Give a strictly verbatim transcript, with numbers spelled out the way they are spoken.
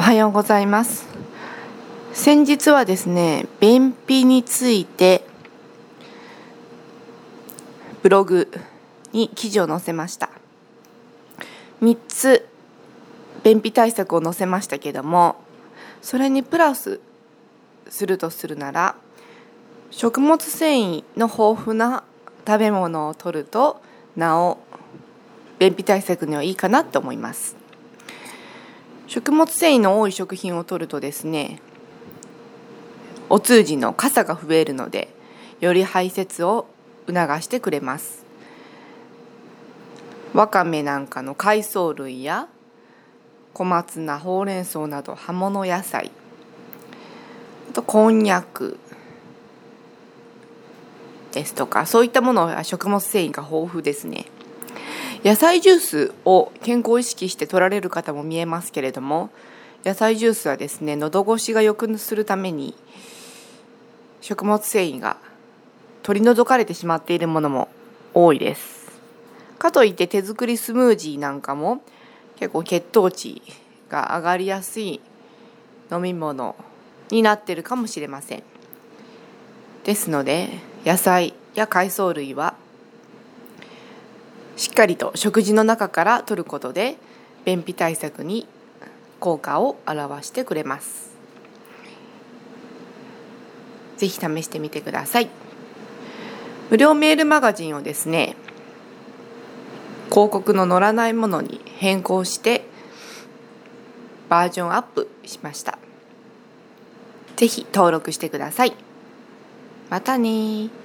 おはようございます。先日はですね、便秘についてブログに記事を載せました。みっつ便秘対策を載せましたけども、それにプラスするとするなら、食物繊維の豊富な食べ物を摂るとなお便秘対策にはいいかなと思います。食物繊維の多い食品を摂るとですね、お通じのかさが増えるので、より排泄を促してくれます。わかめなんかの海藻類や小松菜、ほうれん草など葉物野菜、あとこんにゃくですとか、そういったものは食物繊維が豊富ですね。野菜ジュースを健康意識して取られる方も見えますけれども、野菜ジュースはですね、喉越しが良くするために食物繊維が取り除かれてしまっているものも多いです。かといって手作りスムージーなんかも結構血糖値が上がりやすい飲み物になっているかもしれません。ですので、野菜や海藻類はしっかりと食事の中から摂ることで便秘対策に効果を表してくれます。ぜひ試してみてください。無料メールマガジンをですね、広告の載らないものに変更してバージョンアップしました。ぜひ登録してください。またね。